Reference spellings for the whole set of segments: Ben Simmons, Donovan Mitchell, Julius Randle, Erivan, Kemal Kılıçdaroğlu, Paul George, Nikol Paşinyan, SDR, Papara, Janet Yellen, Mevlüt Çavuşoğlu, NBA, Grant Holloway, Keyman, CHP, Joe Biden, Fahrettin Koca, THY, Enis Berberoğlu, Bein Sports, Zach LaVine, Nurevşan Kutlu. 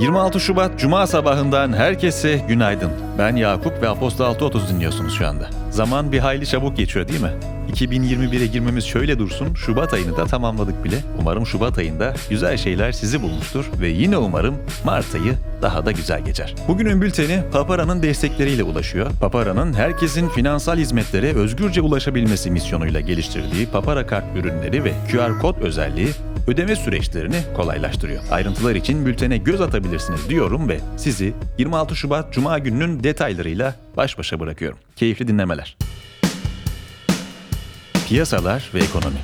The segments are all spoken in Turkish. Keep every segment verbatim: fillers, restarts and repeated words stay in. yirmi altı Şubat Cuma sabahından herkese günaydın. Ben Yakup ve Aposto altı otuz dinliyorsunuz şu anda. Zaman bir hayli çabuk geçiyor değil mi? iki bin yirmi bire girmemiz şöyle dursun, Şubat ayını da tamamladık bile. Umarım Şubat ayında güzel şeyler sizi bulmuştur ve yine umarım Mart ayı daha da güzel geçer. Bugünün bülteni Papara'nın destekleriyle ulaşıyor. Papara'nın herkesin finansal hizmetlere özgürce ulaşabilmesi misyonuyla geliştirdiği Papara kart ürünleri ve Q R kod özelliği ödeme süreçlerini kolaylaştırıyor. Ayrıntılar için bültene göz atabilirsiniz diyorum ve sizi yirmi altı Şubat Cuma gününün detaylarıyla baş başa bırakıyorum. Keyifli dinlemeler. Piyasalar ve ekonomi.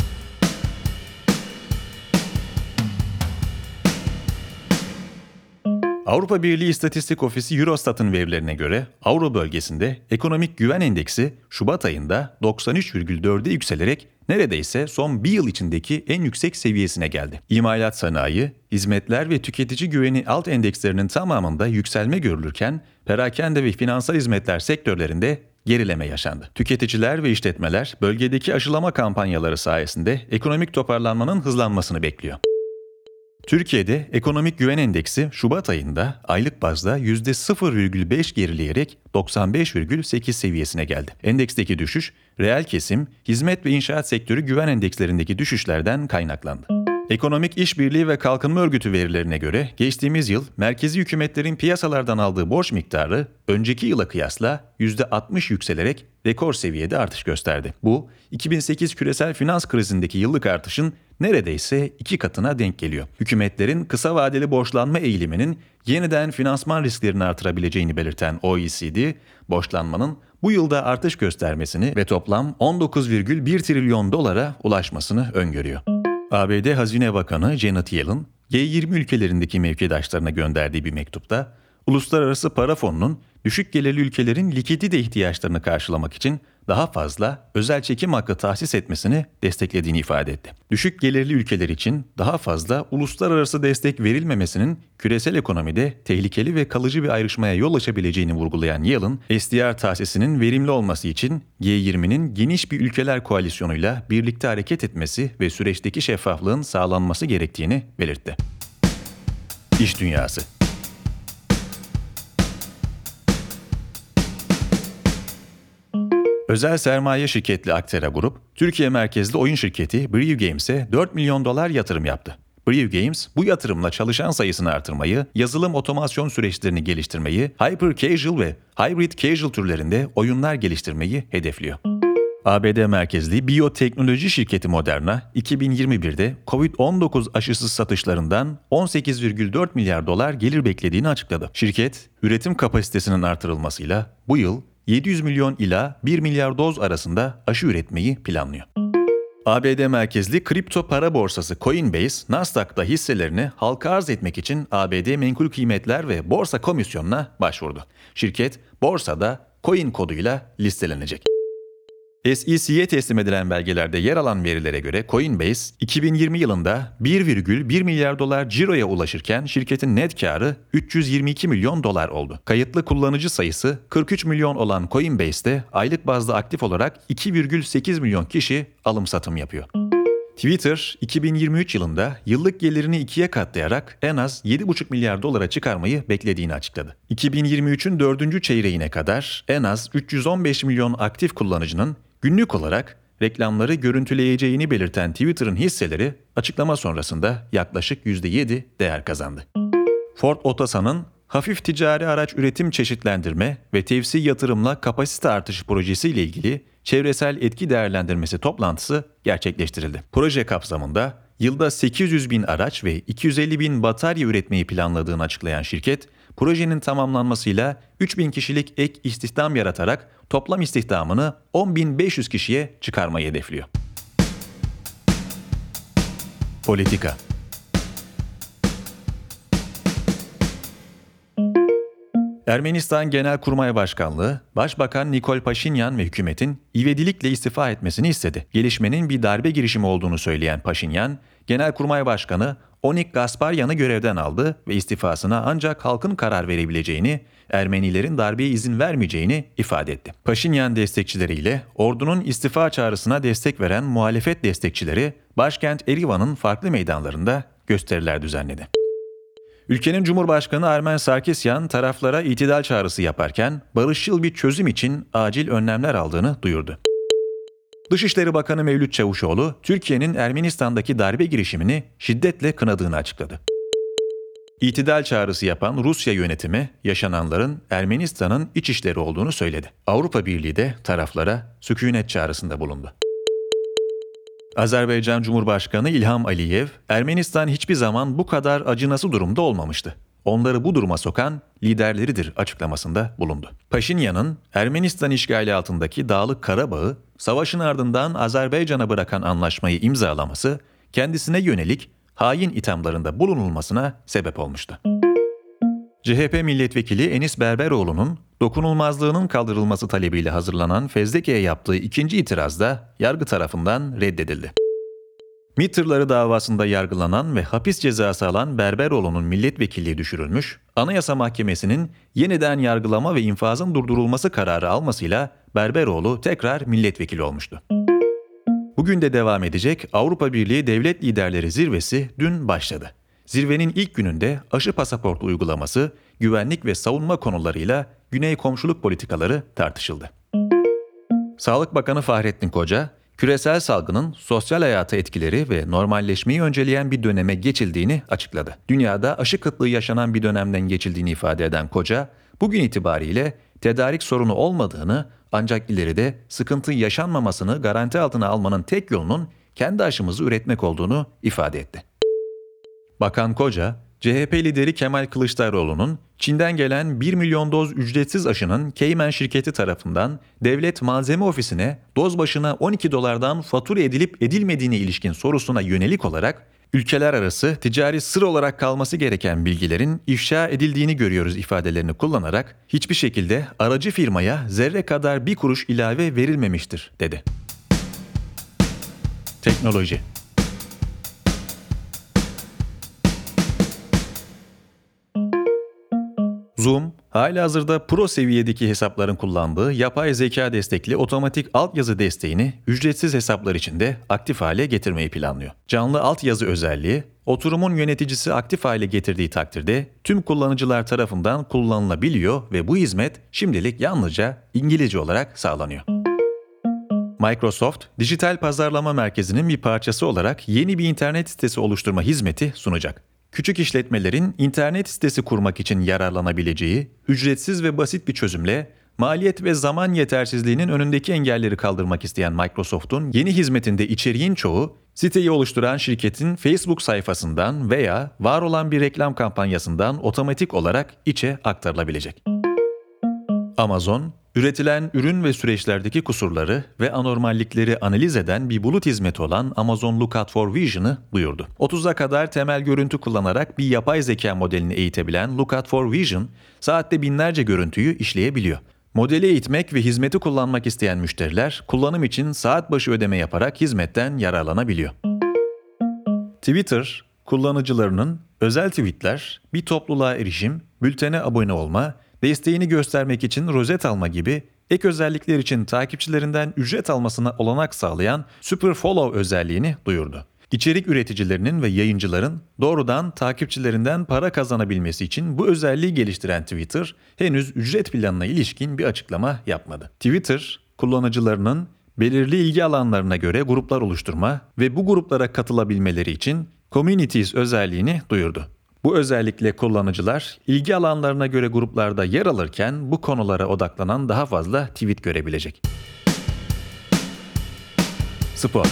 Avrupa Birliği İstatistik Ofisi Eurostat'ın verilerine göre Avro bölgesinde ekonomik güven endeksi Şubat ayında doksan üç virgül dörde yükselerek neredeyse son bir yıl içindeki en yüksek seviyesine geldi. İmalat sanayi, hizmetler ve tüketici güveni alt endekslerinin tamamında yükselme görülürken perakende ve finansal hizmetler sektörlerinde gerileme yaşandı. Tüketiciler ve işletmeler bölgedeki aşılama kampanyaları sayesinde ekonomik toparlanmanın hızlanmasını bekliyor. Türkiye'de ekonomik güven endeksi Şubat ayında aylık bazda yüzde sıfır virgül beş gerileyerek doksan beş virgül sekiz seviyesine geldi. Endeksteki düşüş, reel kesim, hizmet ve inşaat sektörü güven endekslerindeki düşüşlerden kaynaklandı. Ekonomik İşbirliği ve Kalkınma Örgütü verilerine göre geçtiğimiz yıl merkezi hükümetlerin piyasalardan aldığı borç miktarı önceki yıla kıyasla yüzde altmış yükselerek rekor seviyede artış gösterdi. Bu, iki bin sekiz küresel finans krizindeki yıllık artışın neredeyse iki katına denk geliyor. Hükümetlerin kısa vadeli borçlanma eğiliminin yeniden finansman risklerini artırabileceğini belirten O E C D, borçlanmanın bu yılda artış göstermesini ve toplam on dokuz virgül bir trilyon dolara ulaşmasını öngörüyor. A B D Hazine Bakanı Janet Yellen, G yirmi ülkelerindeki mevkidaşlarına gönderdiği bir mektupta, Uluslararası Para Fonu'nun düşük gelirli ülkelerin likidite ihtiyaçlarını karşılamak için daha fazla özel çekim hakkı tahsis etmesini desteklediğini ifade etti. Düşük gelirli ülkeler için daha fazla uluslararası destek verilmemesinin küresel ekonomide tehlikeli ve kalıcı bir ayrışmaya yol açabileceğini vurgulayan Yellen, S D R tahsisinin verimli olması için G yirminin geniş bir ülkeler koalisyonuyla birlikte hareket etmesi ve süreçteki şeffaflığın sağlanması gerektiğini belirtti. İş dünyası. Özel sermaye şirketli Aktera Group, Türkiye merkezli oyun şirketi Brave Games'e dört milyon dolar yatırım yaptı. Brave Games, bu yatırımla çalışan sayısını artırmayı, yazılım otomasyon süreçlerini geliştirmeyi, hyper casual ve hybrid casual türlerinde oyunlar geliştirmeyi hedefliyor. A B D merkezli biyoteknoloji şirketi Moderna, iki bin yirmi birde kovid on dokuz aşısı satışlarından on sekiz virgül dört milyar dolar gelir beklediğini açıkladı. Şirket, üretim kapasitesinin artırılmasıyla bu yıl yedi yüz milyon ila bir milyar doz arasında aşı üretmeyi planlıyor. A B D merkezli kripto para borsası Coinbase, Nasdaq'ta hisselerini halka arz etmek için A B D Menkul Kıymetler ve Borsa Komisyonu'na başvurdu. Şirket, borsada Coin koduyla listelenecek. S E C'ye teslim edilen belgelerde yer alan verilere göre Coinbase, iki bin yirmi yılında bir virgül bir milyar dolar ciroya ulaşırken şirketin net karı üç yüz yirmi iki milyon dolar oldu. Kayıtlı kullanıcı sayısı kırk üç milyon olan Coinbase'de aylık bazda aktif olarak iki virgül sekiz milyon kişi alım-satım yapıyor. Twitter, iki bin yirmi üç yılında yıllık gelirini ikiye katlayarak en az yedi virgül beş milyar dolara çıkarmayı beklediğini açıkladı. iki bin yirmi üçün dördüncü çeyreğine kadar en az üç yüz on beş milyon aktif kullanıcının günlük olarak reklamları görüntüleyeceğini belirten Twitter'ın hisseleri açıklama sonrasında yaklaşık yüzde yedi değer kazandı. Ford Otosan'ın hafif ticari araç üretim çeşitlendirme ve tevsi yatırımla kapasite artışı projesiyle ilgili çevresel etki değerlendirmesi toplantısı gerçekleştirildi. Proje kapsamında yılda sekiz yüz bin araç ve iki yüz elli bin batarya üretmeyi planladığını açıklayan şirket, projenin tamamlanmasıyla üç bin kişilik ek istihdam yaratarak toplam istihdamını on bin beş yüz kişiye çıkarmayı hedefliyor. Politika. Ermenistan Genelkurmay Başkanlığı, Başbakan Nikol Paşinyan ve hükümetin ivedilikle istifa etmesini istedi. Gelişmenin bir darbe girişimi olduğunu söyleyen Paşinyan, Genelkurmay Başkanı Onik Gasparyan'ı görevden aldı ve istifasına ancak halkın karar verebileceğini, Ermenilerin darbeye izin vermeyeceğini ifade etti. Paşinyan destekçileriyle ordunun istifa çağrısına destek veren muhalefet destekçileri, başkent Erivan'ın farklı meydanlarında gösteriler düzenledi. Ülkenin Cumhurbaşkanı Armen Sarkisyan taraflara itidal çağrısı yaparken barışçıl bir çözüm için acil önlemler aldığını duyurdu. Dışişleri Bakanı Mevlüt Çavuşoğlu, Türkiye'nin Ermenistan'daki darbe girişimini şiddetle kınadığını açıkladı. İtidal çağrısı yapan Rusya yönetimi, yaşananların Ermenistan'ın iç işleri olduğunu söyledi. Avrupa Birliği de taraflara sükûnet çağrısında bulundu. Azerbaycan Cumhurbaşkanı İlham Aliyev, Ermenistan hiçbir zaman bu kadar acınası durumda olmamıştı. Onları bu duruma sokan liderleridir açıklamasında bulundu. Paşinyan'ın Ermenistan işgali altındaki Dağlık Karabağ'ı savaşın ardından Azerbaycan'a bırakan anlaşmayı imzalaması, kendisine yönelik hain ithamlarında bulunulmasına sebep olmuştu. C H P milletvekili Enis Berberoğlu'nun dokunulmazlığının kaldırılması talebiyle hazırlanan fezleke'ye yaptığı ikinci itiraz da yargı tarafından reddedildi. MİT tırları davasında yargılanan ve hapis cezası alan Berberoğlu'nun milletvekilliği düşürülmüş, Anayasa Mahkemesi'nin yeniden yargılama ve infazın durdurulması kararı almasıyla Berberoğlu tekrar milletvekili olmuştu. Bugün de devam edecek Avrupa Birliği Devlet Liderleri Zirvesi dün başladı. Zirvenin ilk gününde aşı pasaportu uygulaması, güvenlik ve savunma konularıyla Güney komşuluk politikaları tartışıldı. Sağlık Bakanı Fahrettin Koca, küresel salgının sosyal hayata etkileri ve normalleşmeyi önceleyen bir döneme geçildiğini açıkladı. Dünyada aşı kıtlığı yaşanan bir dönemden geçildiğini ifade eden Koca, bugün itibariyle tedarik sorunu olmadığını ancak ileride sıkıntı yaşanmamasını garanti altına almanın tek yolunun kendi aşımızı üretmek olduğunu ifade etti. Bakan Koca, C H P lideri Kemal Kılıçdaroğlu'nun Çin'den gelen bir milyon doz ücretsiz aşının Keyman şirketi tarafından devlet malzeme ofisine doz başına on iki dolardan fatura edilip edilmediğine ilişkin sorusuna yönelik olarak ülkeler arası ticari sır olarak kalması gereken bilgilerin ifşa edildiğini görüyoruz ifadelerini kullanarak hiçbir şekilde aracı firmaya zerre kadar bir kuruş ilave verilmemiştir dedi. Teknoloji. Zoom, halihazırda pro seviyedeki hesapların kullandığı yapay zeka destekli otomatik altyazı desteğini ücretsiz hesaplar için de aktif hale getirmeyi planlıyor. Canlı altyazı özelliği, oturumun yöneticisi aktif hale getirdiği takdirde tüm kullanıcılar tarafından kullanılabiliyor ve bu hizmet şimdilik yalnızca İngilizce olarak sağlanıyor. Microsoft, dijital pazarlama merkezinin bir parçası olarak yeni bir internet sitesi oluşturma hizmeti sunacak. Küçük işletmelerin internet sitesi kurmak için yararlanabileceği, ücretsiz ve basit bir çözümle maliyet ve zaman yetersizliğinin önündeki engelleri kaldırmak isteyen Microsoft'un yeni hizmetinde içeriğin çoğu, siteyi oluşturan şirketin Facebook sayfasından veya var olan bir reklam kampanyasından otomatik olarak içe aktarılabilecek. Amazon, üretilen ürün ve süreçlerdeki kusurları ve anormallikleri analiz eden bir bulut hizmeti olan Amazon Lookout for Vision'ı duyurdu. otuza kadar temel görüntü kullanarak bir yapay zeka modelini eğitebilen Lookout for Vision, saatte binlerce görüntüyü işleyebiliyor. Modeli eğitmek ve hizmeti kullanmak isteyen müşteriler, kullanım için saat başı ödeme yaparak hizmetten yararlanabiliyor. Twitter, kullanıcılarının özel tweetler, bir topluluğa erişim, bültene abone olma, desteğini göstermek için rozet alma gibi ek özellikler için takipçilerinden ücret almasına olanak sağlayan Super Follow özelliğini duyurdu. İçerik üreticilerinin ve yayıncıların doğrudan takipçilerinden para kazanabilmesi için bu özelliği geliştiren Twitter, henüz ücret planına ilişkin bir açıklama yapmadı. Twitter, kullanıcılarının belirli ilgi alanlarına göre gruplar oluşturma ve bu gruplara katılabilmeleri için Communities özelliğini duyurdu. Bu özellikle kullanıcılar ilgi alanlarına göre gruplarda yer alırken bu konulara odaklanan daha fazla tweet görebilecek. Spor.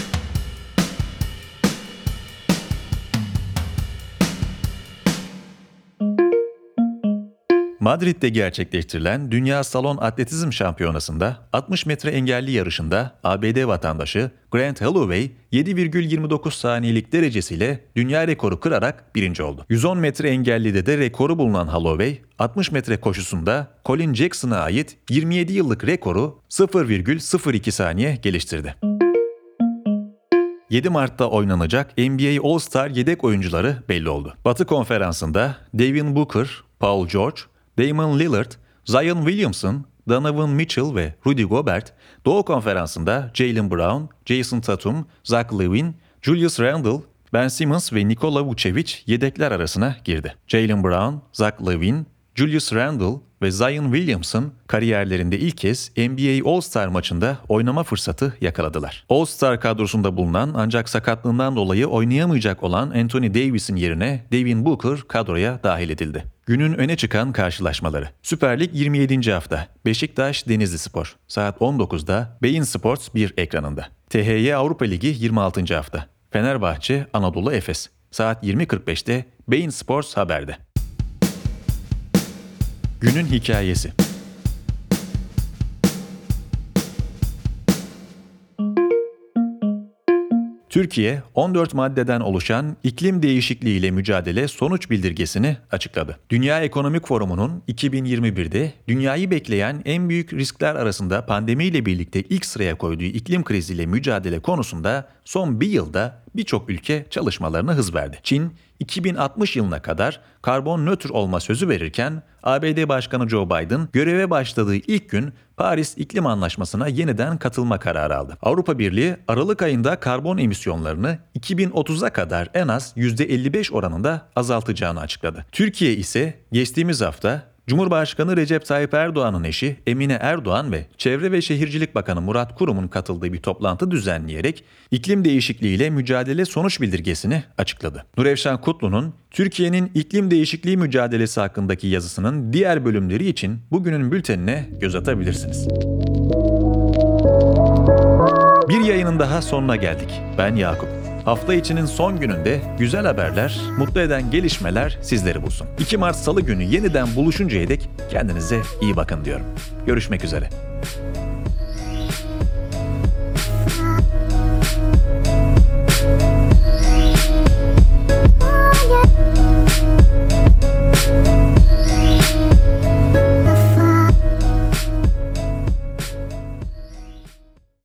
Madrid'de gerçekleştirilen Dünya Salon Atletizm Şampiyonası'nda altmış metre engelli yarışında A B D vatandaşı Grant Holloway yedi virgül yirmi dokuz saniyelik derecesiyle dünya rekoru kırarak birinci oldu. yüz on metre engellide de rekoru bulunan Holloway, altmış metre koşusunda Colin Jackson'a ait yirmi yedi yıllık rekoru sıfır virgül sıfır iki saniye geliştirdi. yedi Mart'ta oynanacak N B A All-Star yedek oyuncuları belli oldu. Batı Konferansı'nda Devin Booker, Paul George, Damon Lillard, Zion Williamson, Donovan Mitchell ve Rudy Gobert, Doğu Konferansı'nda Jaylen Brown, Jason Tatum, Zach LaVine, Julius Randle, Ben Simmons ve Nikola Vucevic yedekler arasına girdi. Jaylen Brown, Zach LaVine, Julius Randle ve Zion Williamson kariyerlerinde ilk kez N B A All-Star maçında oynama fırsatı yakaladılar. All-Star kadrosunda bulunan ancak sakatlığından dolayı oynayamayacak olan Anthony Davis'in yerine Devin Booker kadroya dahil edildi. Günün öne çıkan karşılaşmaları. Süper Lig yirmi yedinci hafta Beşiktaş Denizlispor saat on dokuzda Bein Sports bir ekranında. T H Y Avrupa Ligi yirmi altıncı hafta Fenerbahçe Anadolu Efes saat yirmi kırk beşte Bein Sports Haber'de. Günün hikayesi. Türkiye, on dört maddeden oluşan iklim değişikliğiyle mücadele sonuç bildirgesini açıkladı. Dünya Ekonomik Forumu'nun iki bin yirmi birde dünyayı bekleyen en büyük riskler arasında pandemiyle birlikte ilk sıraya koyduğu iklim kriziyle mücadele konusunda son bir yılda birçok ülke çalışmalarına hız verdi. Çin, iki bin altmış yılına kadar karbon nötr olma sözü verirken A B D Başkanı Joe Biden göreve başladığı ilk gün Paris İklim Anlaşması'na yeniden katılma kararı aldı. Avrupa Birliği Aralık ayında karbon emisyonlarını iki bin otuza kadar en az yüzde elli beş oranında azaltacağını açıkladı. Türkiye ise geçtiğimiz hafta Cumhurbaşkanı Recep Tayyip Erdoğan'ın eşi Emine Erdoğan ve Çevre ve Şehircilik Bakanı Murat Kurum'un katıldığı bir toplantı düzenleyerek iklim değişikliğiyle mücadele sonuç bildirgesini açıkladı. Nurevşan Kutlu'nun Türkiye'nin iklim değişikliği mücadelesi hakkındaki yazısının diğer bölümleri için bugünün bültenine göz atabilirsiniz. Bir yayının daha sonuna geldik. Ben Yakup. Hafta içinin son gününde güzel haberler, mutlu eden gelişmeler sizleri bulsun. iki Mart Salı günü yeniden buluşuncaya dek kendinize iyi bakın diyorum. Görüşmek üzere.